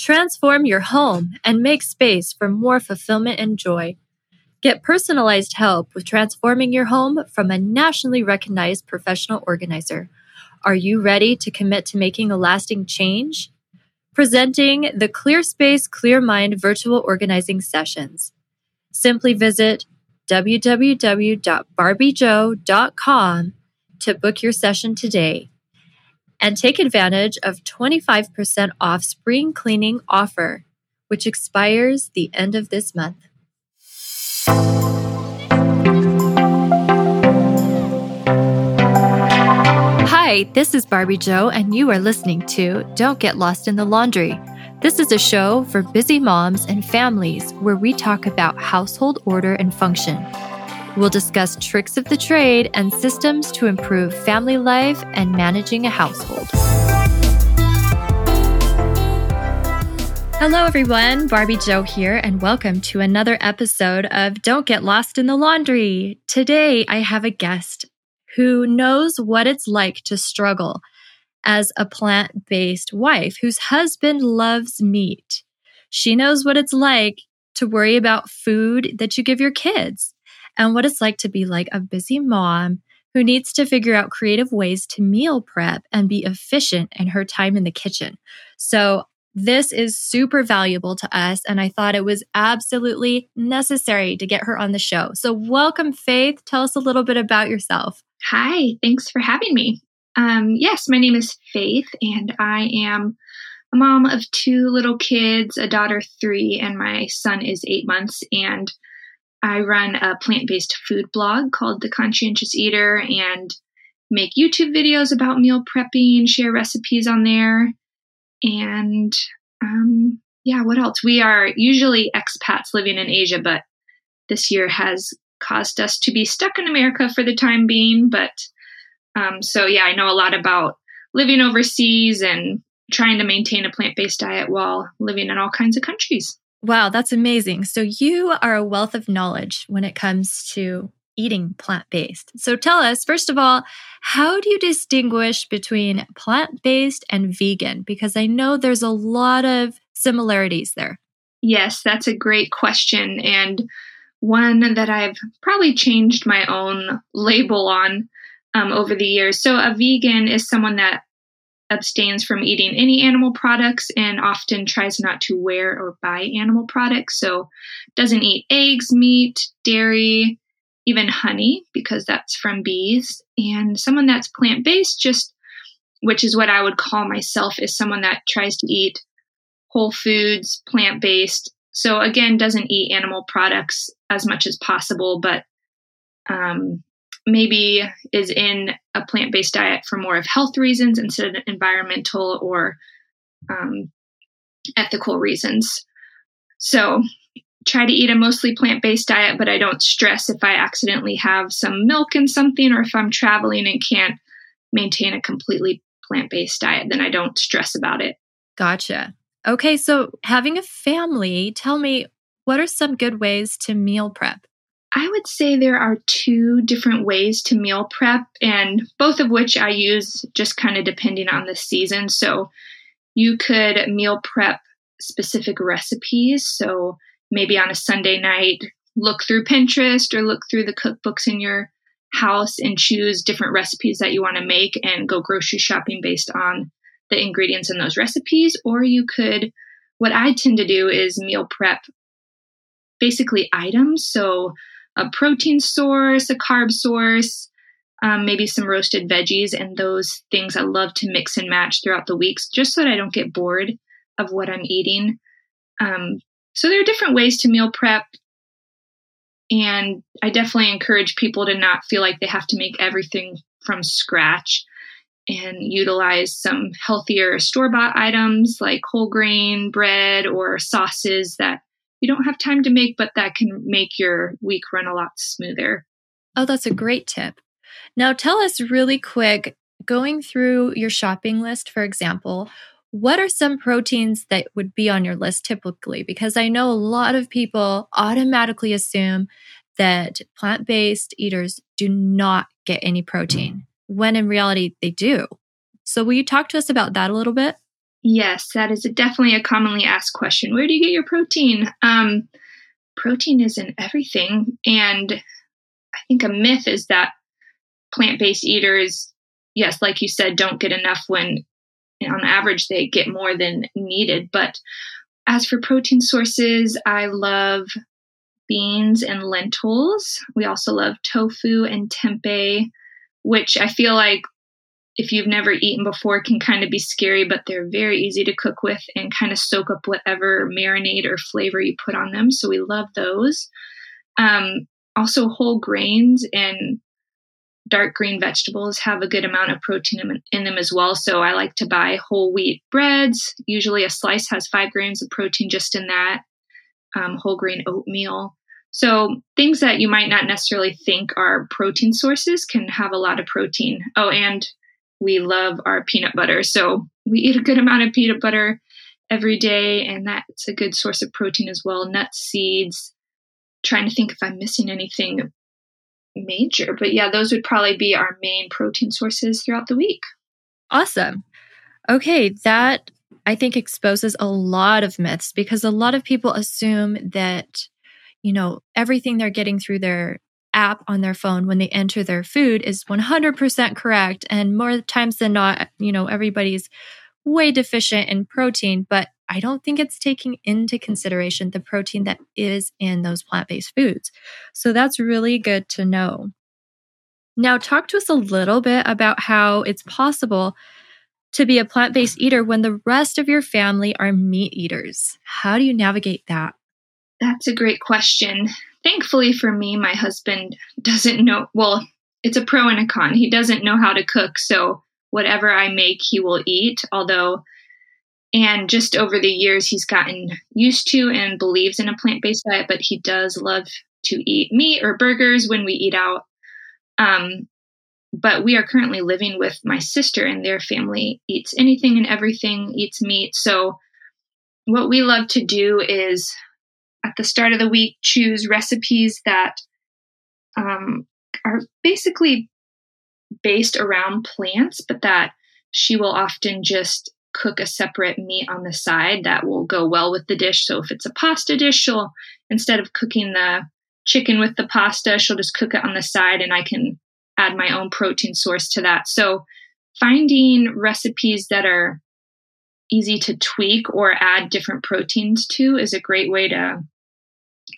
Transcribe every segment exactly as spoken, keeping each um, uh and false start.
Transform your home and make space for more fulfillment and joy. Get personalized help with transforming your home from a nationally recognized professional organizer. Are you ready to commit to making a lasting change? Presenting the Clear Space, Clear Mind virtual organizing sessions. Simply visit w w w dot barbie jo dot com to book your session today and take advantage of twenty-five percent off spring cleaning offer, which expires the end of this month. Hi, this is Barbie Jo, and you are listening to Don't Get Lost in the Laundry. This is a show for busy moms and families where we talk about household order and function. We'll discuss tricks of the trade and systems to improve family life and managing a household. Hello everyone, Barbie Jo here, and welcome to another episode of Don't Get Lost in the Laundry. Today I have a guest who knows what it's like to struggle as a plant-based wife whose husband loves meat. She knows what it's like to worry about food that you give your kids, and what it's like to be like a busy mom who needs to figure out creative ways to meal prep and be efficient in her time in the kitchen. So this is super valuable to us, and I thought it was absolutely necessary to get her on the show. So welcome, Faith. Tell us a little bit about yourself. Hi, thanks for having me. Um, yes, my name is Faith, and I am a mom of two little kids, a daughter three, and my son is eight months, and I run a plant-based food blog called The Conscientious Eater and make YouTube videos about meal prepping, share recipes on there. And um, yeah, what else? We are usually expats living in Asia, but this year has caused us to be stuck in America for the time being. But um, so yeah, I know a lot about living overseas and trying to maintain a plant-based diet while living in all kinds of countries. Wow, that's amazing. So you are a wealth of knowledge when it comes to eating plant-based. So tell us, first of all, how do you distinguish between plant-based and vegan? Because I know there's a lot of similarities there. Yes, that's a great question, and one that I've probably changed my own label on um, over the years. So a vegan is someone that abstains from eating any animal products and often tries not to wear or buy animal products. So doesn't eat eggs, meat, dairy, even honey, because that's from bees. And someone that's plant-based, just, which is what I would call myself, is someone that tries to eat whole foods, plant-based. So again, doesn't eat animal products as much as possible, but um maybe is in a plant-based diet for more of health reasons instead of environmental or um, ethical reasons. So try to eat a mostly plant-based diet, but I don't stress if I accidentally have some milk in something, or if I'm traveling and can't maintain a completely plant-based diet, then I don't stress about it. Gotcha. Okay, so having a family, tell me, what are some good ways to meal prep? I would say there are two different ways to meal prep, and both of which I use just kind of depending on the season. So you could meal prep specific recipes. So maybe on a Sunday night, look through Pinterest or look through the cookbooks in your house and choose different recipes that you want to make and go grocery shopping based on the ingredients in those recipes. Or you could, what I tend to do is meal prep basically items. So a protein source, a carb source, um, maybe some roasted veggies, and those things I love to mix and match throughout the weeks just so that I don't get bored of what I'm eating. Um, so there are different ways to meal prep, and I definitely encourage people to not feel like they have to make everything from scratch and utilize some healthier store-bought items like whole grain bread or sauces that you don't have time to make, but that can make your week run a lot smoother. Oh, that's a great tip. Now tell us really quick, going through your shopping list, for example, what are some proteins that would be on your list typically? Because I know a lot of people automatically assume that plant-based eaters do not get any protein, when in reality they do. So will you talk to us about that a little bit? Yes, that is a, definitely a commonly asked question. Where do you get your protein? Um, protein is in everything. And I think a myth is that plant-based eaters, yes, like you said, don't get enough when on average they get more than needed. But as for protein sources, I love beans and lentils. We also love tofu and tempeh, which I feel like if you've never eaten before can kind of be scary, but they're very easy to cook with and kind of soak up whatever marinade or flavor you put on them. So we love those. Um, also whole grains and dark green vegetables have a good amount of protein in, in them as well. So I like to buy whole wheat breads. Usually a slice has five grams of protein just in that, um, whole grain oatmeal. So things that you might not necessarily think are protein sources can have a lot of protein. Oh, and we love our peanut butter. So we eat a good amount of peanut butter every day, and that's a good source of protein as well. Nuts, seeds, trying to think if I'm missing anything major. But yeah, those would probably be our main protein sources throughout the week. Awesome. Okay, that I think exposes a lot of myths, because a lot of people assume that, you know, everything they're getting through their app on their phone when they enter their food is one hundred percent correct. And more times than not, you know, everybody's way deficient in protein, but I don't think it's taking into consideration the protein that is in those plant-based foods. So that's really good to know. Now, talk to us a little bit about how it's possible to be a plant-based eater when the rest of your family are meat eaters. How do you navigate that? That's a great question. Thankfully for me, my husband doesn't know, well, it's a pro and a con. He doesn't know how to cook, so whatever I make, he will eat. Although, and just over the years, he's gotten used to and believes in a plant-based diet, but he does love to eat meat or burgers when we eat out. Um, but we are currently living with my sister, and their family eats anything and everything, eats meat. So what we love to do is at the start of the week, choose recipes that um, are basically based around plants, but that she will often just cook a separate meat on the side that will go well with the dish. So if it's a pasta dish, she'll, instead of cooking the chicken with the pasta, she'll just cook it on the side, and I can add my own protein source to that. So finding recipes that are easy to tweak or add different proteins to is a great way to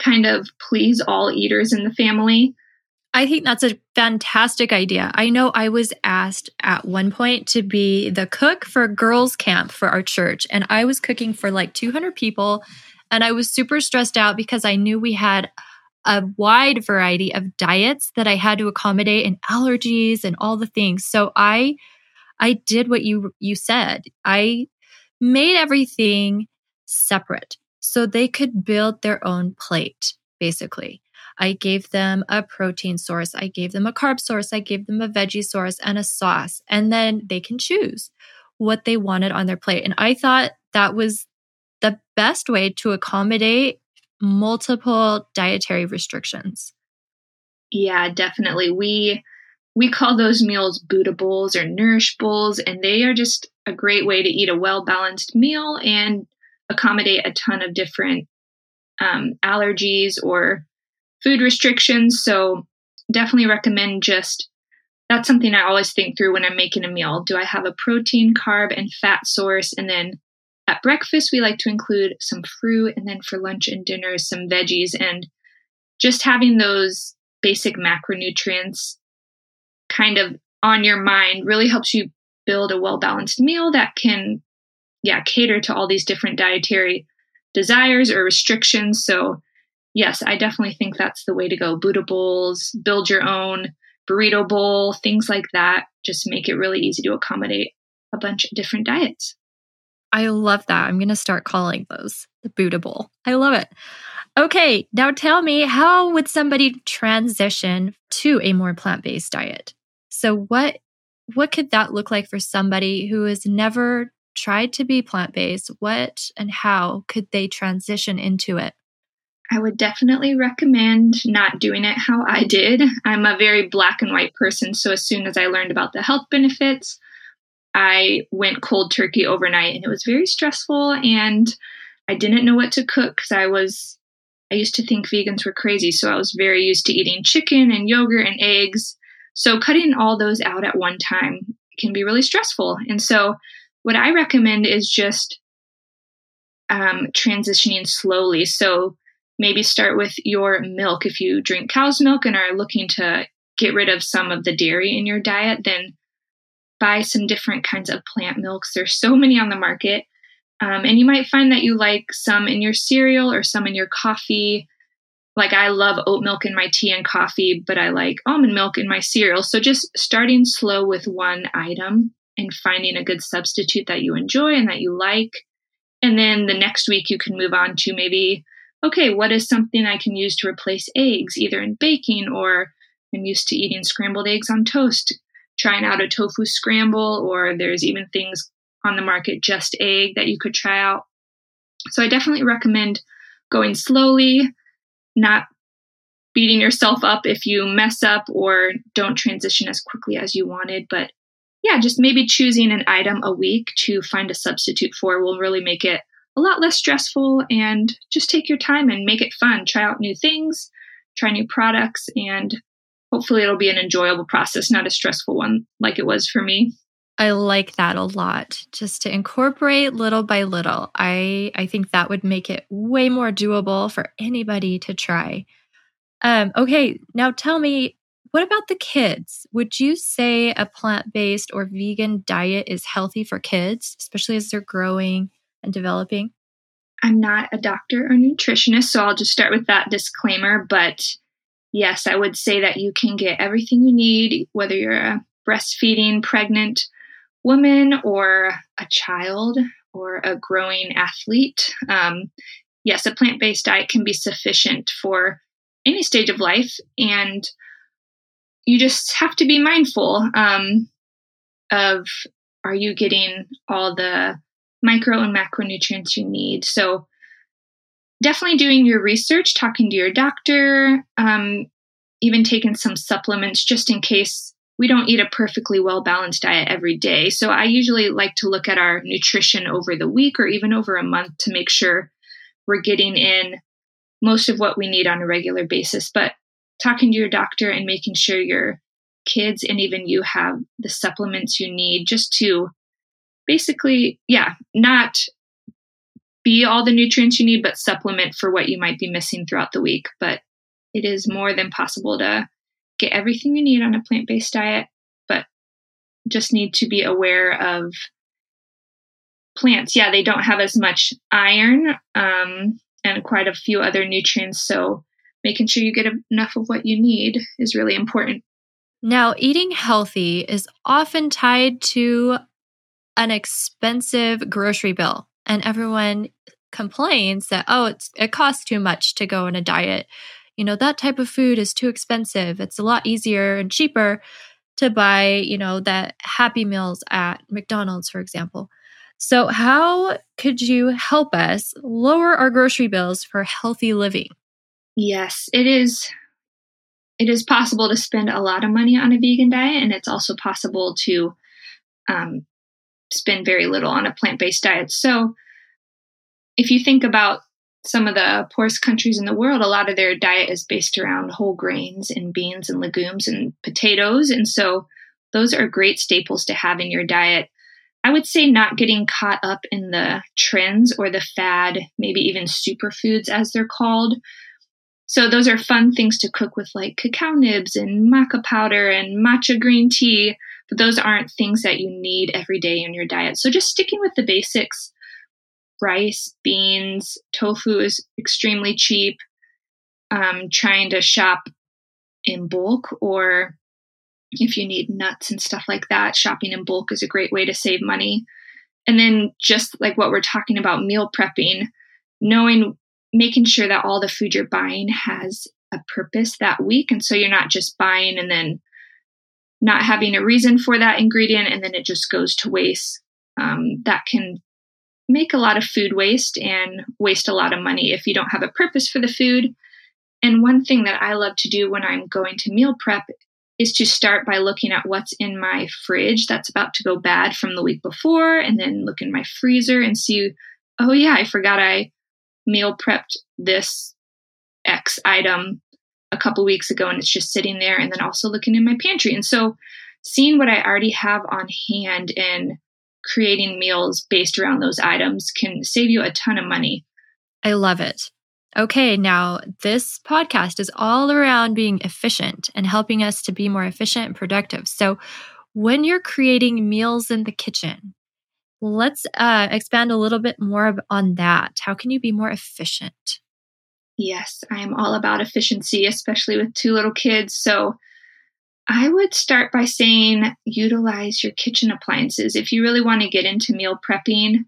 kind of please all eaters in the family. I think that's a fantastic idea. I know I was asked at one point to be the cook for a girls' camp for our church, and I was cooking for like two hundred people, and I was super stressed out because I knew we had a wide variety of diets that I had to accommodate, and allergies and all the things. So I I did what you you said. I made everything separate so they could build their own plate, basically. I gave them a protein source, I gave them a carb source, I gave them a veggie source, and a sauce, and then they can choose what they wanted on their plate. And I thought that was the best way to accommodate multiple dietary restrictions. Yeah, definitely. We we call those meals bootables or nourish bowls, and they are just a great way to eat a well-balanced meal and accommodate a ton of different um, allergies or food restrictions. So definitely recommend just, that's something I always think through when I'm making a meal. Do I have a protein, carb, and fat source? And then at breakfast, we like to include some fruit, and then for lunch and dinner, some veggies. And just having those basic macronutrients kind of on your mind really helps you build a well-balanced meal that can, yeah, cater to all these different dietary desires or restrictions. So yes, I definitely think that's the way to go. Buddha bowls, build your own burrito bowl, things like that. Just make it really easy to accommodate a bunch of different diets. I love that. I'm going to start calling those the Buddha bowl. I love it. Okay, now tell me, how would somebody transition to a more plant-based diet? So what what could that look like for somebody who has never tried to be plant-based? What and how could they transition into it? I would definitely recommend not doing it how I did. I'm a very black and white person, so as soon as I learned about the health benefits, I went cold turkey overnight, and it was very stressful, and I didn't know what to cook because I was, I used to think vegans were crazy. So I was very used to eating chicken and yogurt and eggs. So cutting all those out at one time can be really stressful. And so what I recommend is just um, transitioning slowly. So maybe start with your milk. If you drink cow's milk and are looking to get rid of some of the dairy in your diet, then buy some different kinds of plant milks. There's so many on the market. Um, and you might find that you like some in your cereal or some in your coffee. Like I love oat milk in my tea and coffee, but I like almond milk in my cereal. So just starting slow with one item and finding a good substitute that you enjoy and that you like. And then the next week you can move on to maybe, okay, what is something I can use to replace eggs, either in baking or I'm used to eating scrambled eggs on toast, trying out a tofu scramble, or there's even things on the market, just egg, that you could try out. So I definitely recommend going slowly, not beating yourself up if you mess up or don't transition as quickly as you wanted. But yeah, just maybe choosing an item a week to find a substitute for will really make it a lot less stressful, and just take your time and make it fun. Try out new things, try new products, and hopefully it'll be an enjoyable process, not a stressful one like it was for me. I like that a lot, just to incorporate little by little. I, I think that would make it way more doable for anybody to try. Um, okay, now tell me, what about the kids? Would you say a plant-based or vegan diet is healthy for kids, especially as they're growing and developing? I'm not a doctor or nutritionist, so I'll just start with that disclaimer. But yes, I would say that you can get everything you need, whether you're a breastfeeding, pregnant woman or a child or a growing athlete. Um, yes, a plant-based diet can be sufficient for any stage of life, and you just have to be mindful um, of, are you getting all the micro and macronutrients you need? So definitely doing your research, talking to your doctor, um, even taking some supplements just in case. We don't eat a perfectly well-balanced diet every day. So I usually like to look at our nutrition over the week or even over a month to make sure we're getting in most of what we need on a regular basis. But talking to your doctor and making sure your kids and even you have the supplements you need, just to basically, yeah, not be all the nutrients you need, but supplement for what you might be missing throughout the week. But it is more than possible to get everything you need on a plant-based diet, but just need to be aware of plants. Yeah, they don't have as much iron um, and quite a few other nutrients. So making sure you get enough of what you need is really important. Now, eating healthy is often tied to an expensive grocery bill, and everyone complains that, oh, it's, it costs too much to go on a diet. You know, that type of food is too expensive. It's a lot easier and cheaper to buy, you know, that Happy Meals at McDonald's, for example. So how could you help us lower our grocery bills for healthy living? Yes, it is. It is possible to spend a lot of money on a vegan diet, and it's also possible to um, spend very little on a plant-based diet. So if you think about some of the poorest countries in the world, a lot of their diet is based around whole grains and beans and legumes and potatoes. And so those are great staples to have in your diet. I would say not getting caught up in the trends or the fad, maybe even superfoods as they're called. So those are fun things to cook with, like cacao nibs and maca powder and matcha green tea. But those aren't things that you need every day in your diet. So just sticking with the basics. Rice, beans, tofu is extremely cheap. Um, trying to shop in bulk, or if you need nuts and stuff like that, shopping in bulk is a great way to save money. And then just like what we're talking about, meal prepping, knowing, making sure that all the food you're buying has a purpose that week. And so you're not just buying and then not having a reason for that ingredient, and then it just goes to waste. Um, that can make a lot of food waste and waste a lot of money if you don't have a purpose for the food. And one thing that I love to do when I'm going to meal prep is to start by looking at what's in my fridge that's about to go bad from the week before, and then look in my freezer and see, oh yeah, I forgot I meal prepped this X item a couple weeks ago and it's just sitting there. And then also looking in my pantry. And so seeing what I already have on hand and creating meals based around those items can save you a ton of money. I love it. Okay, now this podcast is all around being efficient and helping us to be more efficient and productive. So when you're creating meals in the kitchen, let's uh, expand a little bit more on that. How can you be more efficient? Yes, I'm all about efficiency, especially with two little kids. So I would start by saying utilize your kitchen appliances. If you really want to get into meal prepping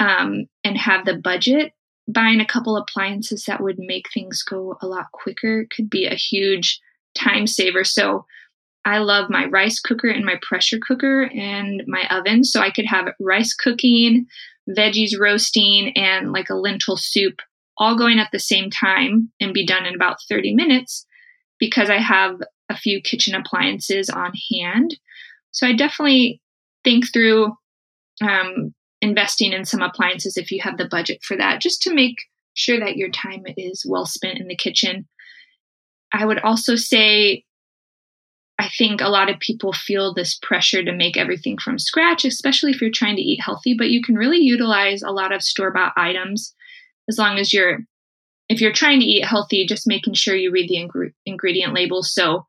um, and have the budget, buying a couple appliances that would make things go a lot quicker could be a huge time saver. So I love my rice cooker and my pressure cooker and my oven. So I could have rice cooking, veggies roasting, and like a lentil soup all going at the same time and be done in about thirty minutes because I have a few kitchen appliances on hand. So I definitely think through um, investing in some appliances if you have the budget for that, just to make sure that your time is well spent in the kitchen. I would also say, I think a lot of people feel this pressure to make everything from scratch, especially if you're trying to eat healthy, but you can really utilize a lot of store-bought items as long as you're, if you're trying to eat healthy, just making sure you read the ing- ingredient labels. So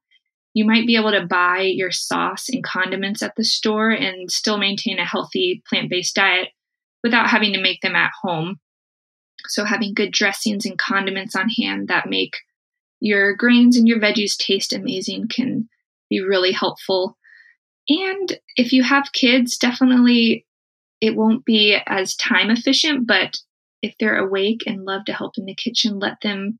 you might be able to buy your sauce and condiments at the store and still maintain a healthy plant-based diet without having to make them at home. So having good dressings and condiments on hand that make your grains and your veggies taste amazing can be really helpful. And if you have kids, definitely it won't be as time efficient, but if they're awake and love to help in the kitchen, let them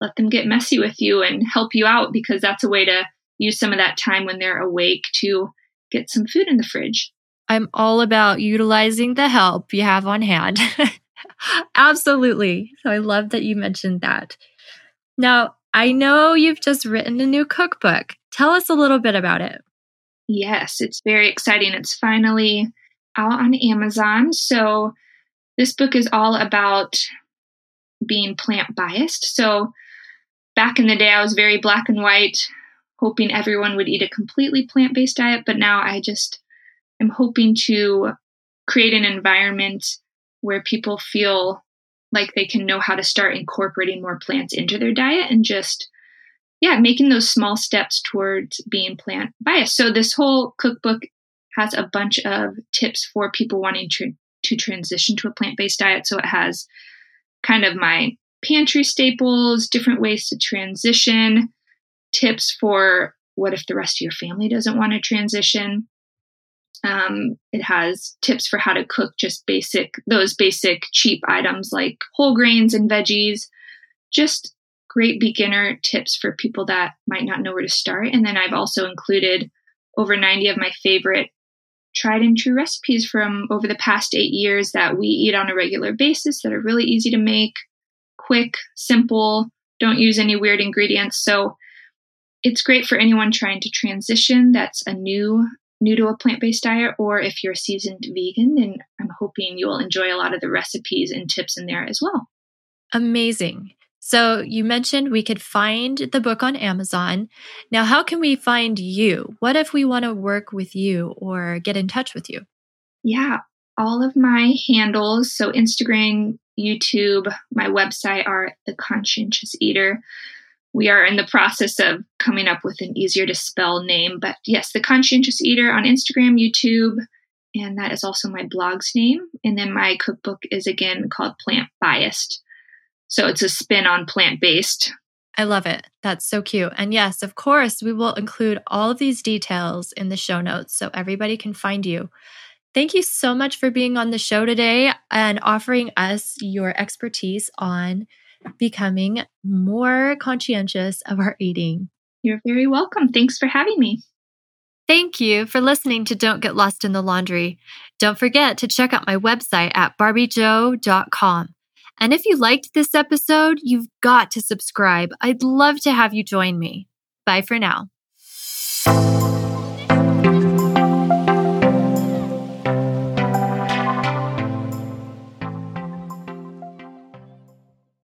let them get messy with you and help you out, because that's a way to use some of that time when they're awake to get some food in the fridge. I'm all about utilizing the help you have on hand. Absolutely. So I love that you mentioned that. Now, I know you've just written a new cookbook. Tell us a little bit about it. Yes, it's very exciting. It's finally out on Amazon. So this book is all about being plant biased. So back in the day, I was very black and white, hoping everyone would eat a completely plant-based diet. But now I just am hoping to create an environment where people feel like they can know how to start incorporating more plants into their diet and just, yeah, making those small steps towards being plant biased. So this whole cookbook has a bunch of tips for people wanting to, to transition to a plant-based diet. So it has kind of my pantry staples, different ways to transition, tips for what if the rest of your family doesn't want to transition. Um, it has tips for how to cook just basic, those basic cheap items like whole grains and veggies, just great beginner tips for people that might not know where to start. And then I've also included over ninety of my favorite tried and true recipes from over the past eight years that we eat on a regular basis that are really easy to make, quick, simple, don't use any weird ingredients. So it's great for anyone trying to transition that's a new, new to a plant-based diet, or if you're a seasoned vegan, then I'm hoping you'll enjoy a lot of the recipes and tips in there as well. Amazing. So you mentioned we could find the book on Amazon. Now, how can we find you? What if we want to work with you or get in touch with you? Yeah, all of my handles, so Instagram, YouTube, my website are The Conscientious Eater. We are in the process of coming up with an easier to spell name, but yes, The Conscientious Eater on Instagram, YouTube, and that is also my blog's name. And then my cookbook is again called Plant Biased. So it's a spin on plant-based. I love it. That's so cute. And yes, of course, we will include all of these details in the show notes so everybody can find you. Thank you so much for being on the show today and offering us your expertise on becoming more conscientious of our eating. You're very welcome. Thanks for having me. Thank you for listening to Don't Get Lost in the Laundry. Don't forget to check out my website at barbie jo dot com. And if you liked this episode, you've got to subscribe. I'd love to have you join me. Bye for now.